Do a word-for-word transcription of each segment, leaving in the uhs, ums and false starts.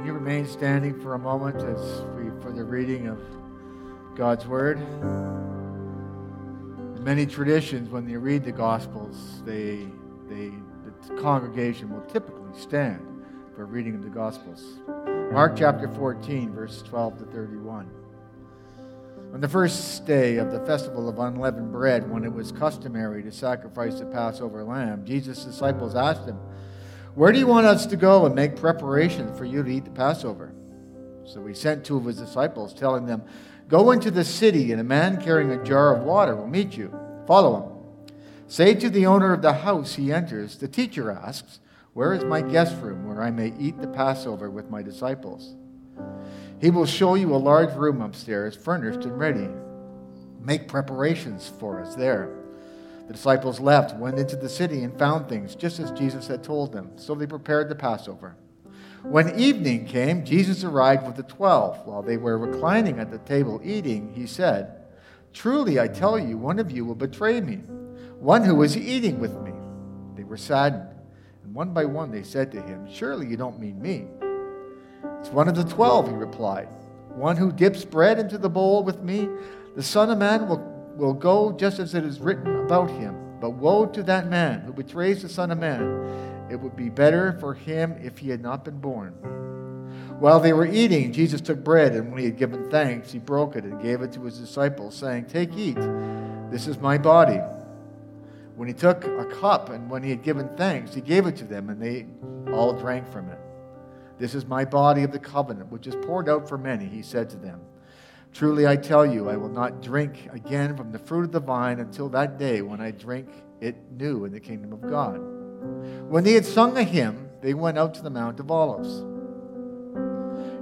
Can you remain standing for a moment as we, for the reading of God's Word? In many traditions, when you read the Gospels, they, they, the congregation will typically stand for reading of the Gospels. Mark chapter fourteen, verses twelve to thirty-one. On the first day of the festival of unleavened bread, when it was customary to sacrifice the Passover lamb, Jesus' disciples asked him, "Where do you want us to go and make preparation for you to eat the Passover?" So he sent two of his disciples, telling them, "Go into the city, and a man carrying a jar of water will meet you. Follow him. Say to the owner of the house he enters, 'The teacher asks, where is my guest room where I may eat the Passover with my disciples?' He will show you a large room upstairs, furnished and ready. Make preparations for us there." The disciples left, went into the city, and found things just as Jesus had told them. So they prepared the Passover. When evening came, Jesus arrived with the twelve. While they were reclining at the table eating, he said, "Truly I tell you, one of you will betray me, one who is eating with me." They were saddened, and one by one they said to him, "Surely you don't mean me." "It's one of the twelve," he replied, "one who dips bread into the bowl with me. The Son of Man will will go just as it is written about him. But woe to that man who betrays the Son of Man. It would be better for him if he had not been born." While they were eating, Jesus took bread, and when he had given thanks, he broke it and gave it to his disciples, saying, "Take, eat. This is my body." When he took a cup, and when he had given thanks, he gave it to them, and they all drank from it. "This is my body of the covenant, which is poured out for many," he said to them. "Truly I tell you, I will not drink again from the fruit of the vine until that day when I drink it new in the kingdom of God." When they had sung a hymn, they went out to the Mount of Olives.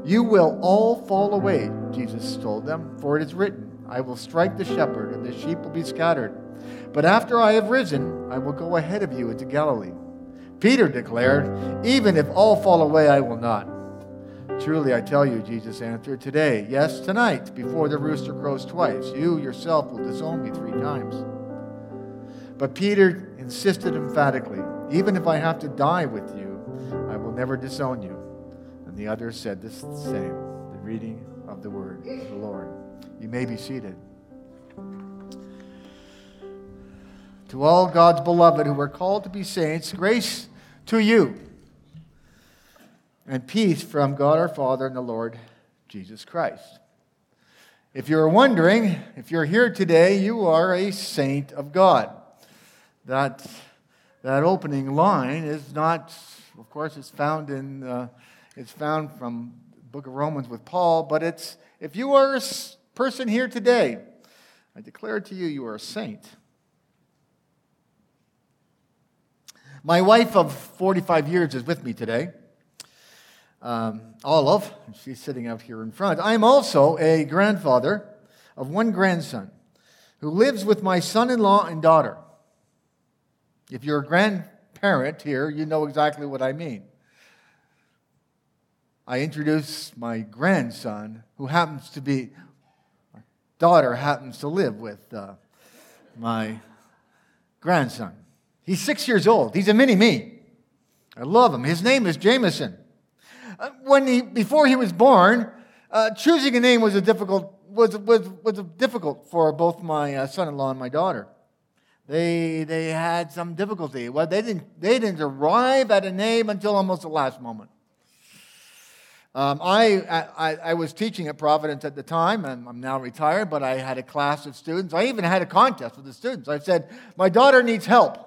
"You will all fall away," Jesus told them, "for it is written, 'I will strike the shepherd, and the sheep will be scattered.' But after I have risen, I will go ahead of you into Galilee." Peter declared, "Even if all fall away, I will not." "Truly I tell you," Jesus answered, "today, yes, tonight, before the rooster crows twice, you yourself will disown me three times." But Peter insisted emphatically, "Even if I have to die with you, I will never disown you." And the others said the same. The reading of the word of the Lord. You may be seated. To all God's beloved who are called to be saints, grace to you. And peace from God our Father and the Lord Jesus Christ. If you're wondering, if you're here today, you are a saint of God. That, that opening line is not, of course, it's found in, uh, it's found from the book of Romans with Paul, but it's, if you are a person here today, I declare to you, you are a saint. My wife of forty-five years is with me today. Um, Olive, she's sitting out here in front. I'm also a grandfather of one grandson who lives with my son-in-law and daughter. If you're a grandparent here, you know exactly what I mean. I introduce my grandson, who happens to be, my daughter happens to live with uh, my grandson. He's six years old. He's a mini-me. I love him. His name is Jameson. When he, before he was born, uh, choosing a name was a difficult was was was difficult for both my uh, son-in-law and my daughter. They they had some difficulty. Well, they didn't they didn't arrive at a name until almost the last moment. Um, I, I I was teaching at Providence at the time, and I'm now retired. But I had a class of students. I even had a contest with the students. I said, "My daughter needs help.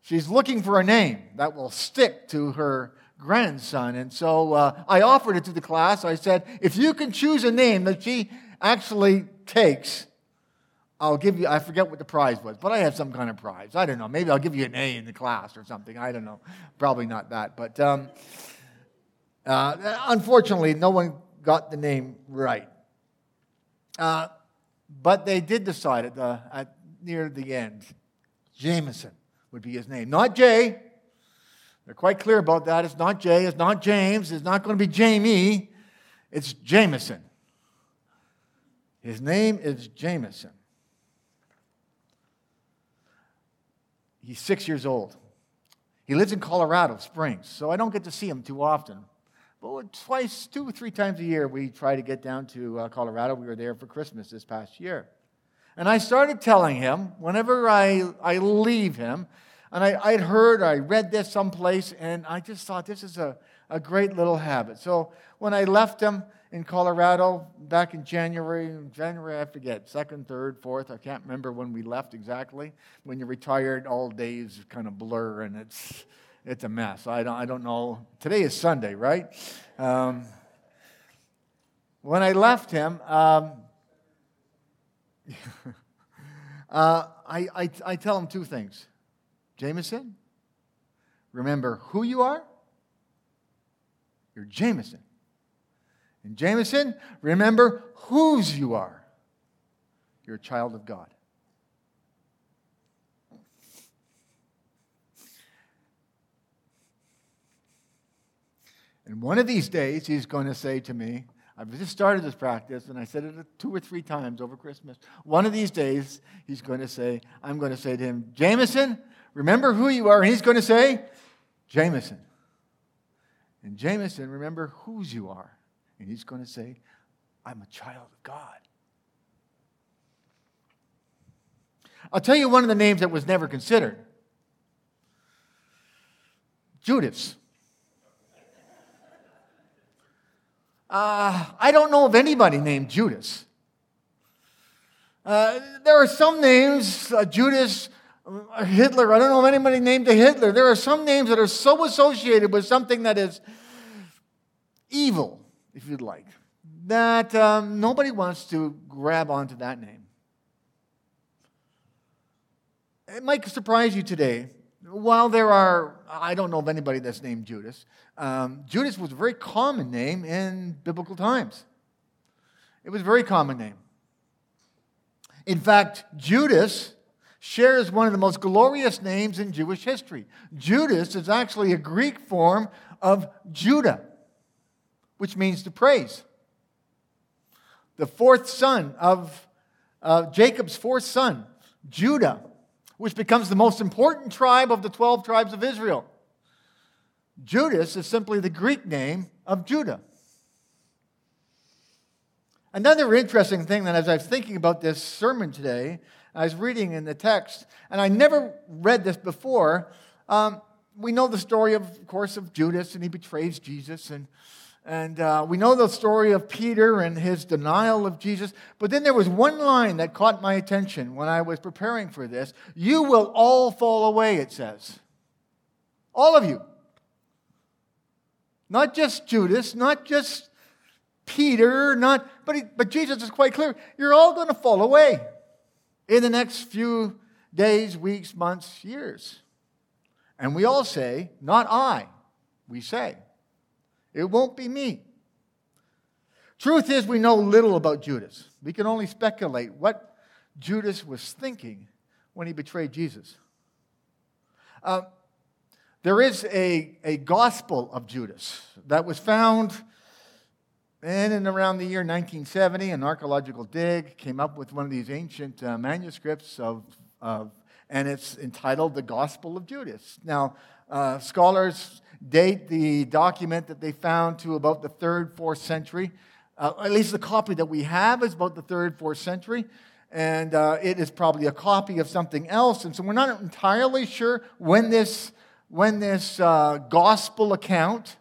She's looking for a name that will stick to her grandson." And so uh, I offered it to the class. I said, "If you can choose a name that she actually takes, I'll give you," I forget what the prize was, but I had some kind of prize. I don't know. Maybe I'll give you an A in the class or something. I don't know. Probably not that. But um, uh, unfortunately, no one got the name right. Uh, but they did decide at the at near the end, Jameson would be his name. Not Jay. They're quite clear about that. It's not Jay. It's not James. It's not going to be Jamie. It's Jameson. His name is Jameson. He's six years old. He lives in Colorado Springs, so I don't get to see him too often. But twice, two, three times a year, we try to get down to uh, Colorado. We were there for Christmas this past year. And I started telling him, whenever I, I leave him, and I, I'd heard, I read this someplace, and I just thought this is a, a great little habit. So when I left him in Colorado back in January, January, I forget, second, third, fourth, I can't remember when we left exactly. When you're retired, all days kind of blur, and it's it's a mess. I don't I don't know. Today is Sunday, right? Um, when I left him... Um, uh, I, I, I tell him two things. Jameson, remember who you are. You're Jameson. And Jameson, remember whose you are. You're a child of God. And one of these days, he's going to say to me, I've just started this practice, and I said it two or three times over Christmas. One of these days, he's going to say, I'm going to say to him, Jameson, remember who you are. And he's going to say, Jameson. And Jameson, remember whose you are. And he's going to say, I'm a child of God. I'll tell you one of the names that was never considered. Judas. Uh, I don't know of anybody named Judas. Uh, there are some names, uh, Judas, uh, Hitler. I don't know of anybody named Hitler. There are some names that are so associated with something that is evil, if you'd like, that um, nobody wants to grab onto that name. It might surprise you today. While there are, I don't know of anybody that's named Judas, um, Judas was a very common name in biblical times. It was a very common name. In fact, Judas shares one of the most glorious names in Jewish history. Judas is actually a Greek form of Judah, which means to praise. The fourth son of uh, Jacob's fourth son, Judah, which becomes the most important tribe of the twelve tribes of Israel. Judas is simply the Greek name of Judah. Another interesting thing that as I was thinking about this sermon today, I was reading in the text, and I never read this before. Um, we know the story, of, of course, of Judas, and he betrays Jesus, and and uh, we know the story of Peter and his denial of Jesus. But then there was one line that caught my attention when I was preparing for this. You will all fall away, it says. All of you. Not just Judas, not just Peter, not but he, but Jesus is quite clear. You're all going to fall away in the next few days, weeks, months, years. And we all say, not I, we say. It won't be me. Truth is, we know little about Judas. We can only speculate what Judas was thinking when he betrayed Jesus. Uh, There is a, a Gospel of Judas that was found in and around the year nineteen seventy. An archaeological dig came up with one of these ancient uh, manuscripts, of, of, and it's entitled The Gospel of Judas. Now, uh, scholars date the document that they found to about the third, fourth century. Uh, at least the copy that we have is about the third, fourth century. And uh, it is probably a copy of something else. And so we're not entirely sure when this... When this uh, gospel account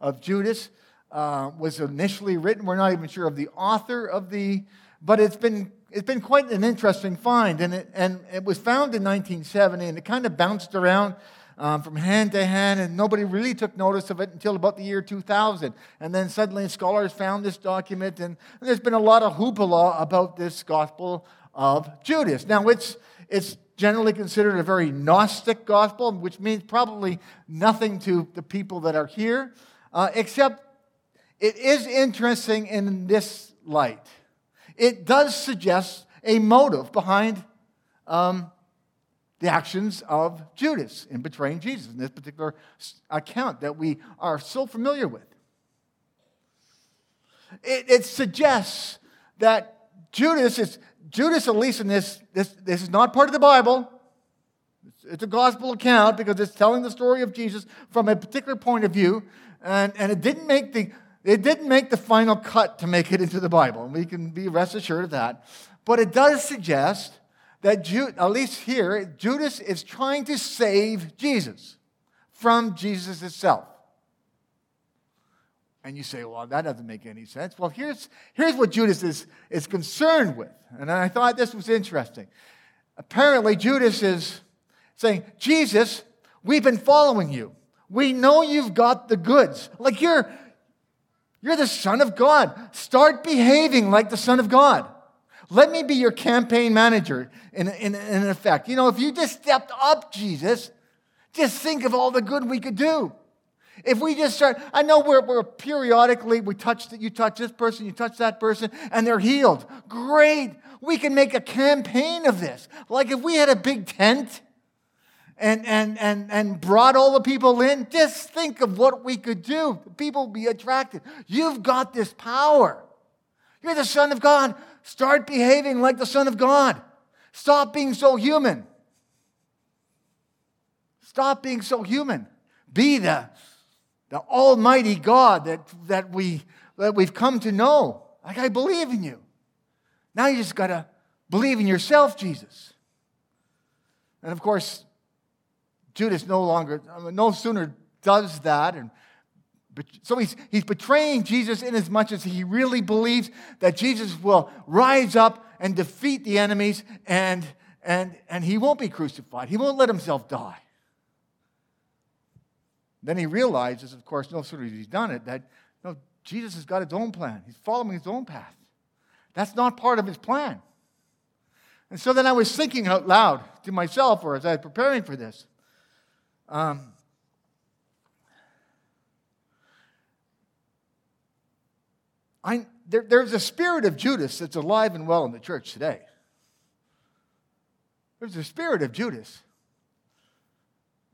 of Judas uh, was initially written. We're not even sure of the author of the, but it's been it's been quite an interesting find, and it and it was found in nineteen seventy, and it kind of bounced around um, from hand to hand, and nobody really took notice of it until about the year two thousand, and then suddenly scholars found this document, and, and there's been a lot of hoopla about this Gospel of Judas. Now it's it's. generally considered a very Gnostic gospel, which means probably nothing to the people that are here, uh, except it is interesting in this light. It does suggest a motive behind um, the actions of Judas in betraying Jesus in this particular account that we are so familiar with. It, it suggests that Judas is... Judas, at least in this, this, this is not part of the Bible. It's a gospel account because it's telling the story of Jesus from a particular point of view. and and it didn't make the it didn't make the final cut to make it into the Bible. We can be rest assured of that. But it does suggest that Jude, at least here, Judas is trying to save Jesus from Jesus itself. And you say, well, that doesn't make any sense. Well, here's, here's what Judas is, is concerned with. And I thought this was interesting. Apparently, Judas is saying, Jesus, we've been following you. We know you've got the goods. Like you're, you're the Son of God. Start behaving like the Son of God. Let me be your campaign manager, in, in, in effect. You know, if you just stepped up, Jesus, just think of all the good we could do. If we just start, I know we're, we're periodically, we touch, you touch this person, you touch that person, and they're healed. Great. We can make a campaign of this. Like if we had a big tent and, and, and, and brought all the people in, just think of what we could do. People would be attracted. You've got this power. You're the Son of God. Start behaving like the Son of God. Stop being so human. Stop being so human. Be the... the Almighty God that, that, we, that we've come to know. Like, I believe in you. Now you just got to believe in yourself, Jesus. And of course, Judas no longer, no sooner does that. And so he's, he's betraying Jesus in as much as he really believes that Jesus will rise up and defeat the enemies and, and, and he won't be crucified. He won't let himself die. Then he realizes, of course, no sooner has he done it, that no, Jesus has got his own plan. He's following his own path. That's not part of his plan. And so then I was thinking out loud to myself, or as I was preparing for this, um, I, there, there's a spirit of Judas that's alive and well in the church today. There's a spirit of Judas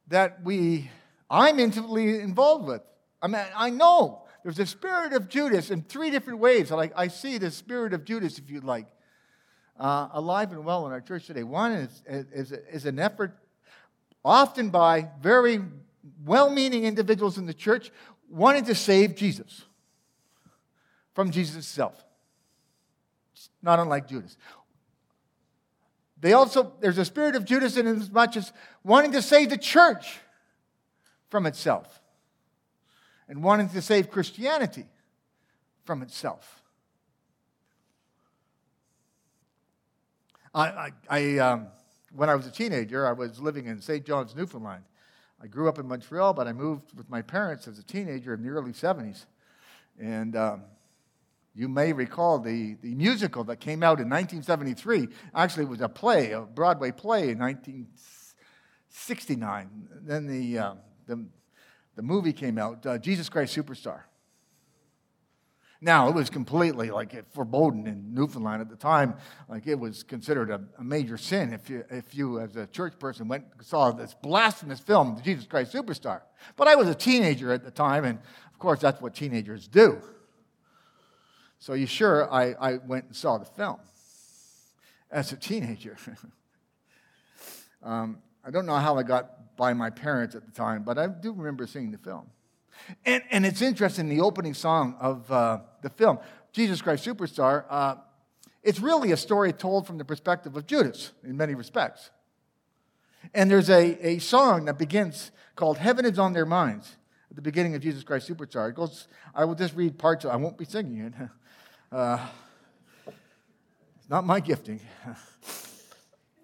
that we... I'm intimately involved with. I mean, I know there's a spirit of Judas in three different ways. Like I see the spirit of Judas, if you like, uh, alive and well in our church today. One is, is, is an effort, often by very well-meaning individuals in the church, wanting to save Jesus from Jesus himself. It's not unlike Judas. They also, there's a spirit of Judas in as much as wanting to save the church from itself, and wanting to save Christianity from itself. I, I, I um, when I was a teenager, I was living in Saint John's, Newfoundland. I grew up in Montreal, but I moved with my parents as a teenager in the early seventies. And um, you may recall the, the musical that came out in nineteen seventy-three. Actually, it was a play, a Broadway play in nineteen sixty-nine. Then the um, The, the movie came out, uh, Jesus Christ Superstar. Now, it was completely like forbidden in Newfoundland at the time. Like it was considered a, a major sin if you, if you, as a church person, went saw this blasphemous film, Jesus Christ Superstar. But I was a teenager at the time, and of course, that's what teenagers do. So you sure I, I went and saw the film as a teenager. um, I don't know how I got by my parents at the time, but I do remember seeing the film. And and it's interesting, the opening song of uh, the film, Jesus Christ Superstar, uh, it's really a story told from the perspective of Judas in many respects. And there's a, a song that begins called Heaven is on Their Minds at the beginning of Jesus Christ Superstar. It goes, I will just read parts of it. I won't be singing it. Uh, it's not my gifting.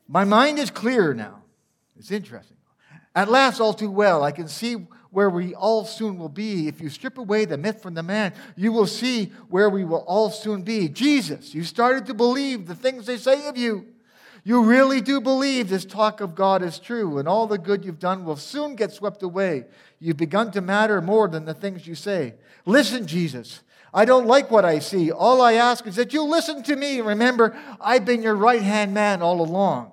My mind is clearer now. It's interesting. At last, all too well, I can see where we all soon will be. If you strip away the myth from the man, you will see where we will all soon be. Jesus, you started to believe the things they say of you. You really do believe this talk of God is true, and all the good you've done will soon get swept away. You've begun to matter more than the things you say. Listen, Jesus, I don't like what I see. All I ask is that you listen to me. Remember, I've been your right-hand man all along.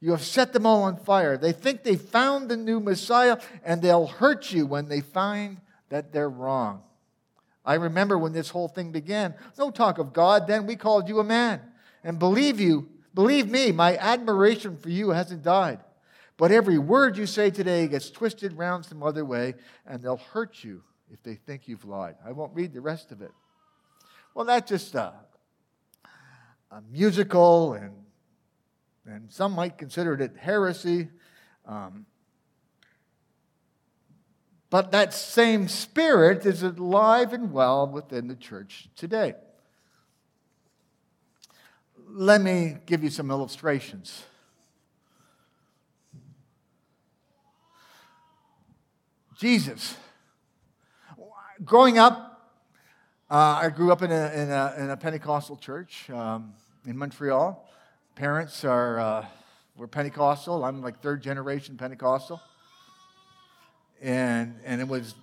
You have set them all on fire. They think they found the new Messiah, and they'll hurt you when they find that they're wrong. I remember when this whole thing began. No talk of God. Then we called you a man. And believe you, believe me, my admiration for you hasn't died. But every word you say today gets twisted round some other way, and they'll hurt you if they think you've lied. I won't read the rest of it. Well, that's just a, a musical, and and some might consider it heresy. Um, but that same spirit is alive and well within the church today. Let me give you some illustrations. Jesus. Growing up, uh, I grew up in a, in a, in a Pentecostal church um, in Montreal. Parents are uh, were Pentecostal. I'm like third generation Pentecostal, and and it was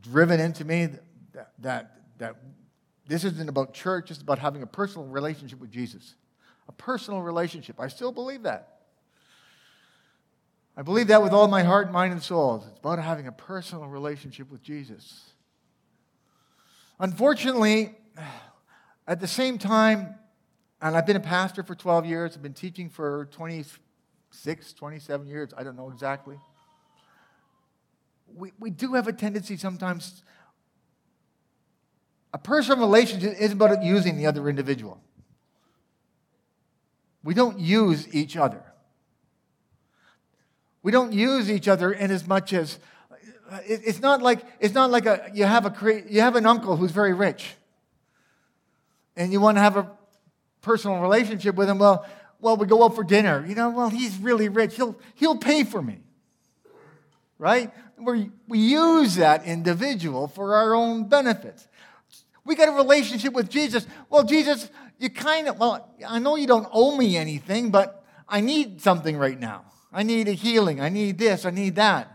driven into me that that, that this isn't about church. It's about having a personal relationship with Jesus, a personal relationship. I still believe that. I believe that with all my heart, mind, and soul. It's about having a personal relationship with Jesus. Unfortunately, at the same time, and I've been a pastor for twelve years, I've been teaching for twenty-six, twenty-seven years, I don't know exactly. We, we do have a tendency sometimes, a personal relationship isn't about using the other individual. We don't use each other. We don't use each other in as much as it's not like it's not like a you have a you have an uncle who's very rich, and you want to have a personal relationship with him. Well, well, we go out for dinner. You know, well, he's really rich. He'll he'll pay for me, right? We we use that individual for our own benefit. We got a relationship with Jesus. Well, Jesus, you kind of well, I know you don't owe me anything, but I need something right now. I need a healing. I need this. I need that.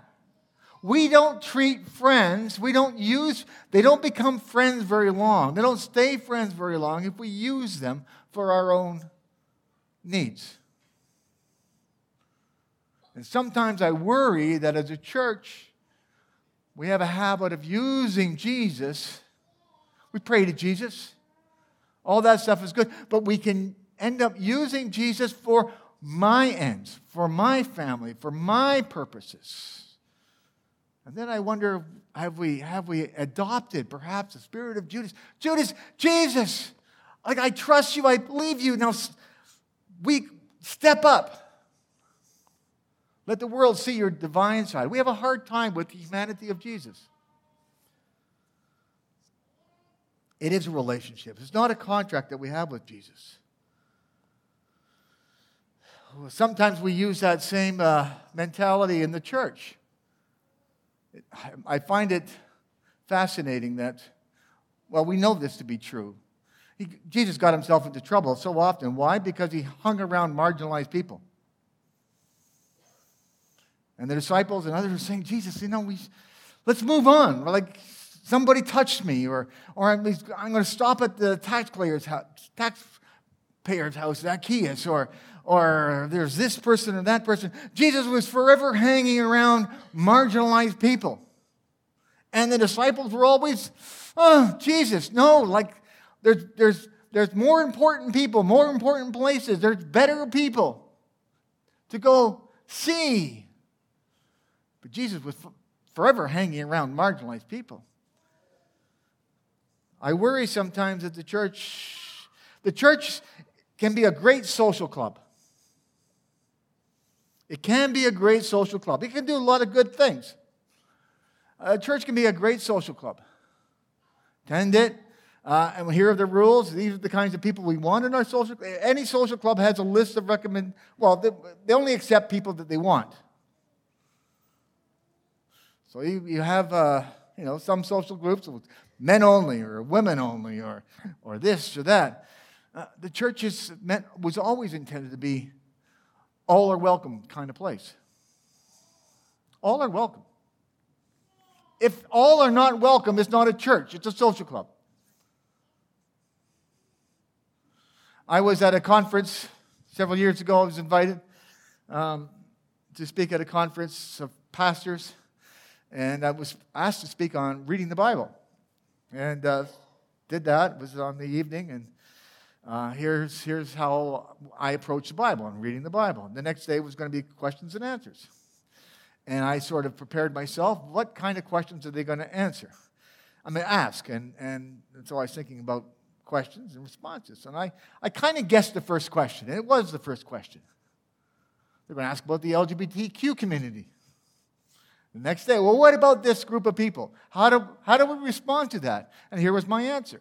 We don't treat friends. We don't use, they don't become friends very long. They don't stay friends very long if we use them for our own needs. And sometimes I worry that as a church, we have a habit of using Jesus. We pray to Jesus. All that stuff is good. But we can end up using Jesus for my ends, for my family, for my purposes. And then I wonder, have we have we adopted perhaps the spirit of Judas? Judas, Jesus, like I trust you, I believe you. Now, we step up. Let the world see your divine side. We have a hard time with the humanity of Jesus. It is a relationship. It's not a contract that we have with Jesus. Sometimes we use that same uh, mentality in the church. It, I, I find it fascinating that, well, we know this to be true. He, Jesus got himself into trouble so often. Why? Because he hung around marginalized people. And the disciples and others are saying, Jesus, you know, we let's move on. We're like, somebody touched me, or or I'm, I'm going to stop at the tax player's house, taxpayer's house, Zacchaeus, or Or there's this person or that person. Jesus was forever hanging around marginalized people. And the disciples were always, oh, Jesus, no, like there's, there's, there's more important people, more important places. There's better people to go see. But Jesus was forever hanging around marginalized people. I worry sometimes that the church, the church can be a great social club. It can be a great social club. It can do a lot of good things. A church can be a great social club. Attend it. Uh, and here are the rules. These are the kinds of people we want in our social club. Any social club has a list of recommend. Well, they, they only accept people that they want. So you, you have uh, you know, some social groups with men only or women only or, or this or that. Uh, the church is meant, was always intended to be all are welcome kind of place. All are welcome. If all are not welcome, it's not a church. It's a social club. I was at a conference several years ago. I was invited um, to speak at a conference of pastors. And I was asked to speak on reading the Bible. And uh, did that. It was on the evening. And Uh, here's, here's how I approach the Bible and reading the Bible. The next day was going to be questions and answers. And I sort of prepared myself. What kind of questions are they going to answer? I'm going to ask. And, and, and so I was thinking about questions and responses. And I, I kind of guessed the first question. And it was the first question. They're going to ask about the L G B T Q community. The next day, well, what about this group of people? How do, how do we respond to that? And here was my answer.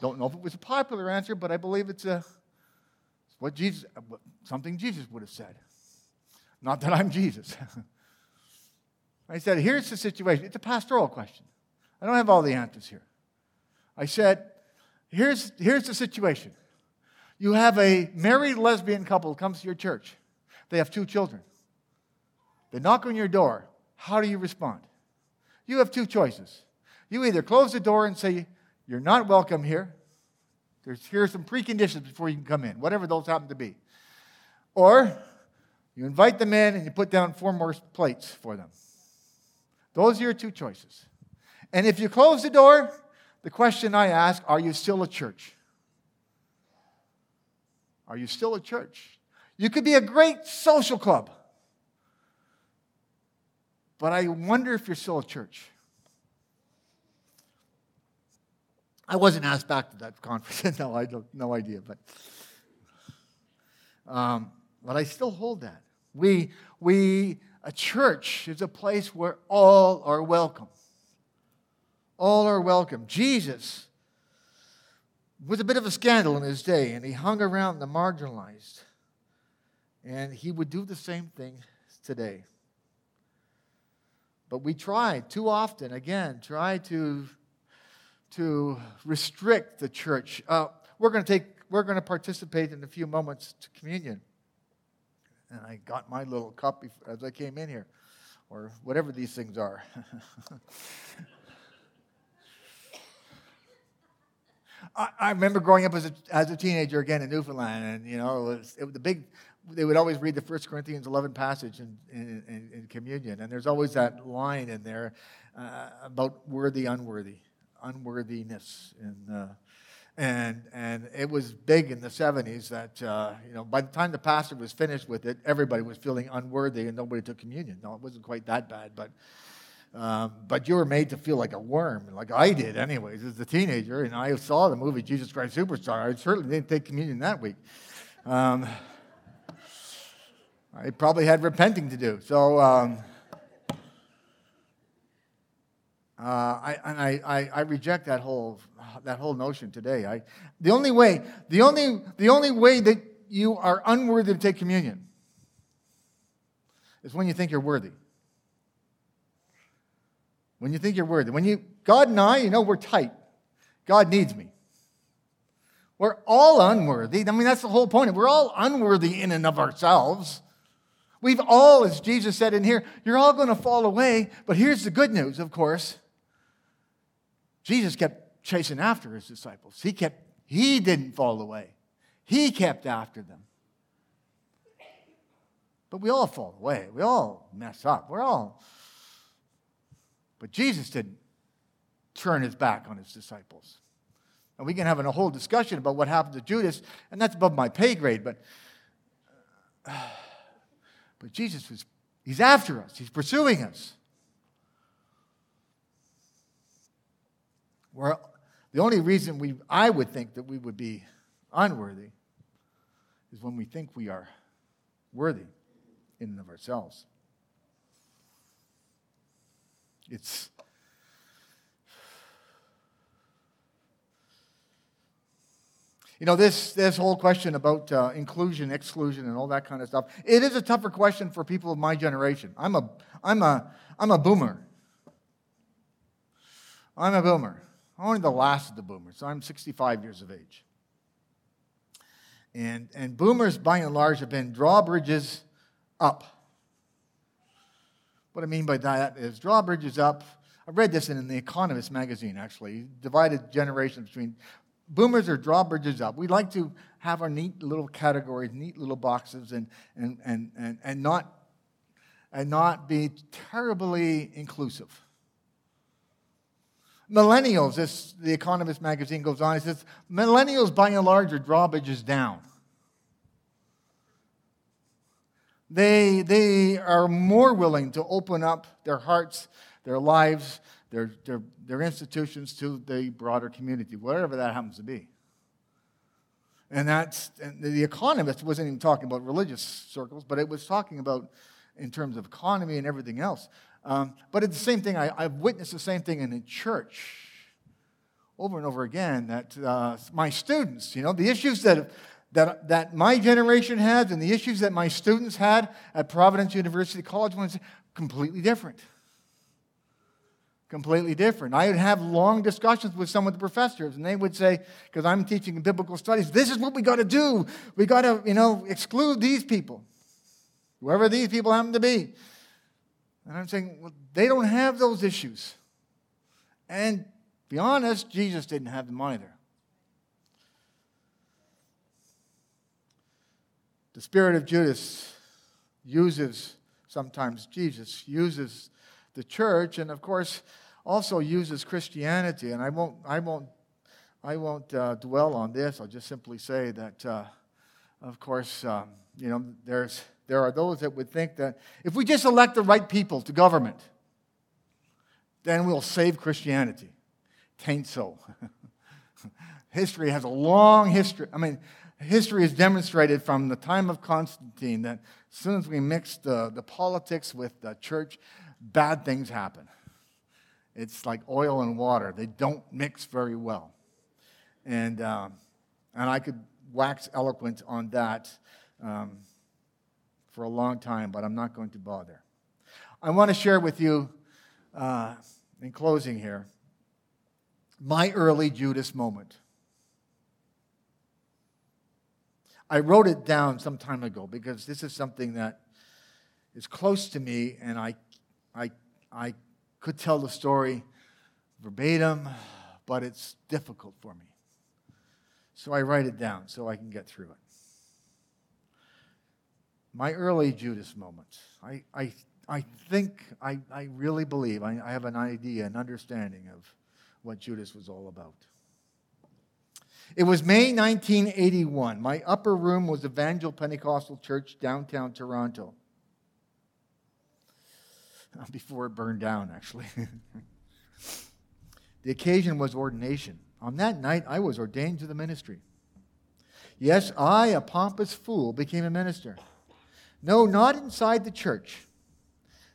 Don't know if it was a popular answer, but I believe it's a it's what Jesus, something Jesus would have said. Not that I'm Jesus. I said, here's the situation. It's a pastoral question. I don't have all the answers here. I said, here's, here's the situation. You have a married lesbian couple comes to your church. They have two children. They knock on your door. How do you respond? You have two choices. You either close the door and say, you're not welcome here. There's here are some preconditions before you can come in, whatever those happen to be. Or you invite them in and you put down four more plates for them. Those are your two choices. And if you close the door, the question I ask, are you still a church? Are you still a church? You could be a great social club. But I wonder if you're still a church. I wasn't asked back to that conference. No, I don't, no idea. But, um, but I still hold that. We, we, a church is a place where all are welcome. All are welcome. Jesus was a bit of a scandal in his day, and he hung around the marginalized. And he would do the same thing today. But we try too often, again, try to, to restrict the church. Uh, we're going to take, we're going to participate in a few moments to communion. And I got my little cup before, as I came in here, or whatever these things are. I remember growing up as a, as a teenager, again, in Newfoundland, and, you know, it was, it was the big, they would always read the First Corinthians eleven passage in, in, in, in communion, and there's always that line in there uh, about worthy, unworthy, unworthiness. And, uh, and and it was big in the seventies that, uh, you know, by the time the pastor was finished with it, everybody was feeling unworthy and nobody took communion. No, it wasn't quite that bad, but... Um, but you were made to feel like a worm, like I did anyways, as a teenager. And I saw the movie Jesus Christ Superstar. I certainly didn't take communion that week. Um, I probably had repenting to do. So um, uh, I, and I, I, I reject that whole that whole notion today. I, the only way, the only the only way that you are unworthy to take communion is when you think you're worthy. When you think you're worthy. When you, God and I, you know, we're tight. God needs me. We're all unworthy. I mean, that's the whole point. We're all unworthy in and of ourselves. We've all, as Jesus said in here, you're all going to fall away. But here's the good news, of course. Jesus kept chasing after his disciples. He kept, he didn't fall away. He kept after them. But we all fall away. We all mess up. We're all... But Jesus didn't turn his back on his disciples. And we can have a whole discussion about what happened to Judas, and that's above my pay grade, but, uh, but Jesus was, he's after us. He's pursuing us. We're, the only reason we, I would think that we would be unworthy is when we think we are worthy in and of ourselves. It's you know this this whole question about uh, inclusion, exclusion, and all that kind of stuff. It is a tougher question for people of my generation. I'm a I'm a I'm a boomer. I'm a boomer. I'm only the last of the boomers. So I'm sixty-five years of age. And and boomers, by and large, have been drawbridges up. What I mean by that is drawbridges up. I read this in the Economist magazine, actually. Divided generations between boomers or drawbridges up. We like to have our neat little categories, neat little boxes, and and and and, and not and not be terribly inclusive. Millennials, this the Economist magazine goes on, it says millennials by and large are drawbridges down. They, they are more willing to open up their hearts, their lives, their, their, their institutions to the broader community, whatever that happens to be. And that's, and the Economist wasn't even talking about religious circles, but it was talking about in terms of economy and everything else. Um, but it's the same thing. I, I've witnessed the same thing in the church over and over again, that uh, my students, you know, the issues that that that my generation had and the issues that my students had at Providence University College was completely different. Completely different. I would have long discussions with some of the professors, and they would say, because I'm teaching biblical studies, this is what we got to do. We got to, you know, exclude these people, whoever these people happen to be. And I'm saying, well, they don't have those issues. And to be honest, Jesus didn't have them either. The spirit of Judas uses, sometimes Jesus uses the church, and of course also uses Christianity. And I won't, I won't, I won't uh, dwell on this. I'll just simply say that, uh, of course, um, you know, there's there are those that would think that if we just elect the right people to government, then we'll save Christianity. Tain't so. History has a long history. I mean, history has demonstrated from the time of Constantine that as soon as we mix the, the politics with the church, bad things happen. It's like oil and water. They don't mix very well. And um, and I could wax eloquent on that um, for a long time, but I'm not going to bother. I want to share with you, uh, in closing here, my early Judas moment. I wrote it down some time ago because this is something that is close to me, and I I I could tell the story verbatim, but it's difficult for me. So I write it down so I can get through it. My early Judas moments. I I, I think, I, I really believe, I, I have an idea, an understanding of what Judas was all about. It was May nineteen eighty-one. My upper room was Evangel Pentecostal Church, downtown Toronto. Before it burned down, actually. The occasion was ordination. On that night, I was ordained to the ministry. Yes, I, a pompous fool, became a minister. No, not inside the church.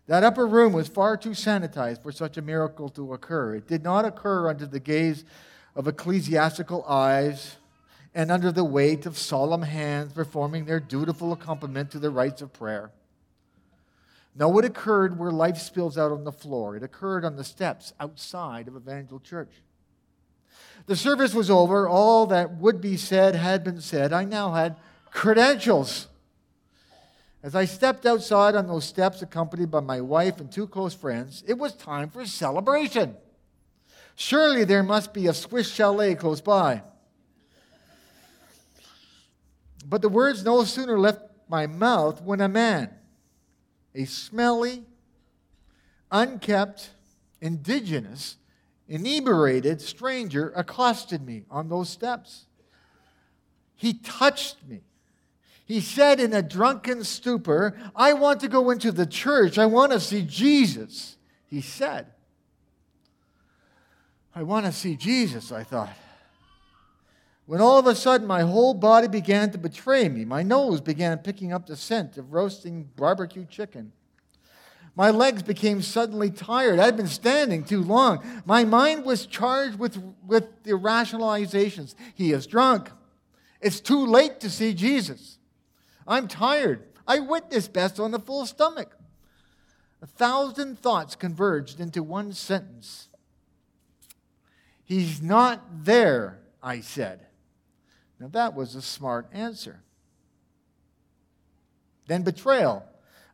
That upper room was far too sanitized for such a miracle to occur. It did not occur under the gaze of ecclesiastical eyes and under the weight of solemn hands performing their dutiful accompaniment to the rites of prayer. No, it occurred where life spills out on the floor. It occurred on the steps outside of Evangel Church. The service was over. All that would be said had been said. I now had credentials. As I stepped outside on those steps, accompanied by my wife and two close friends, it was time for celebration. Surely there must be a Swiss chalet close by. But the words no sooner left my mouth when a man, a smelly, unkept, indigenous, inebriated stranger accosted me on those steps. He touched me. He said in a drunken stupor, "I want to go into the church. I want to see Jesus," he said. I want to see Jesus, I thought. When all of a sudden my whole body began to betray me. My nose began picking up the scent of roasting barbecue chicken. My legs became suddenly tired. I'd been standing too long. My mind was charged with, with irrationalizations. He is drunk. It's too late to see Jesus. I'm tired. I witness best on a full stomach. A thousand thoughts converged into one sentence. He's not there, I said. Now, that was a smart answer. Then betrayal.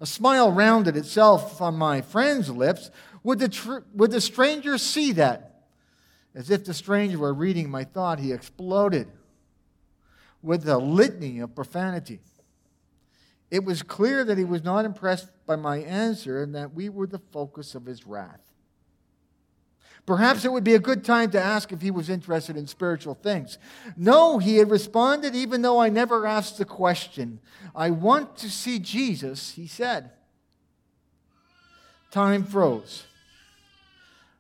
A smile rounded itself on my friend's lips. Would the, tr- would the stranger see that? As if the stranger were reading my thought, he exploded with a litany of profanity. It was clear that he was not impressed by my answer and that we were the focus of his wrath. Perhaps it would be a good time to ask if he was interested in spiritual things. No, he had responded, even though I never asked the question. "I want to see Jesus," he said. Time froze.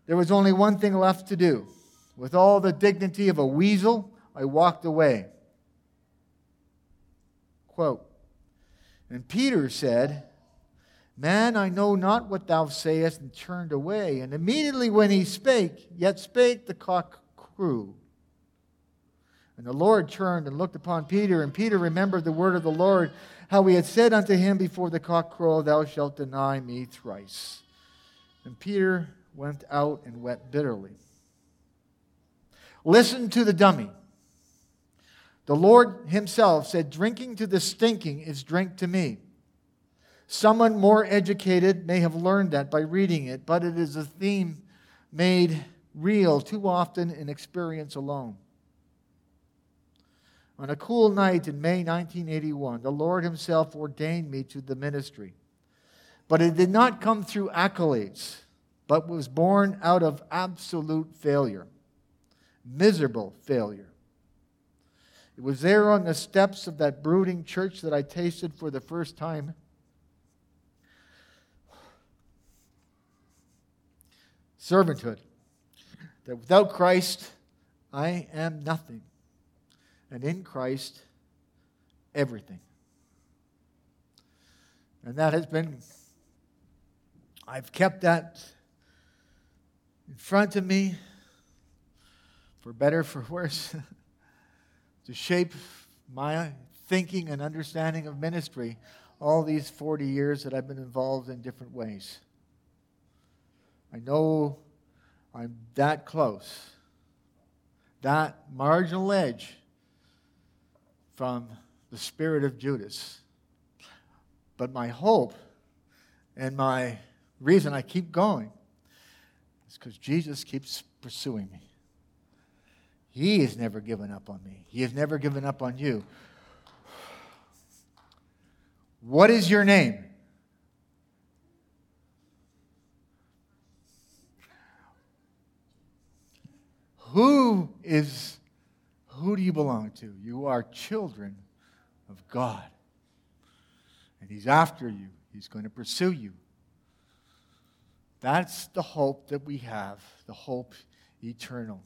There was only one thing left to do. With all the dignity of a weasel, I walked away. Quote, and Peter said, Man, I know not what thou sayest, and turned away. And immediately when he spake, yet spake, the cock crew. And the Lord turned and looked upon Peter, and Peter remembered the word of the Lord, how he had said unto him before the cock crow, Thou shalt deny me thrice. And Peter went out and wept bitterly. Listen to the dummy. The Lord himself said, Drinking to the stinking is drink to me. Someone more educated may have learned that by reading it, but it is a theme made real too often in experience alone. On a cool night in May nineteen eighty-one, the Lord himself ordained me to the ministry. But it did not come through accolades, but was born out of absolute failure. Miserable failure. It was there on the steps of that brooding church that I tasted for the first time servanthood. That without Christ, I am nothing. And in Christ, everything. And that has been, I've kept that in front of me, for better, for worse, to shape my thinking and understanding of ministry all these forty years that I've been involved in different ways. I know I'm that close, that marginal edge from the spirit of Judas. But my hope and my reason I keep going is because Jesus keeps pursuing me. He has never given up on me. He has never given up on you. What is your name? Who is, who do you belong to? You are children of God. And He's after you. He's going to pursue you. That's the hope that we have, the hope eternal.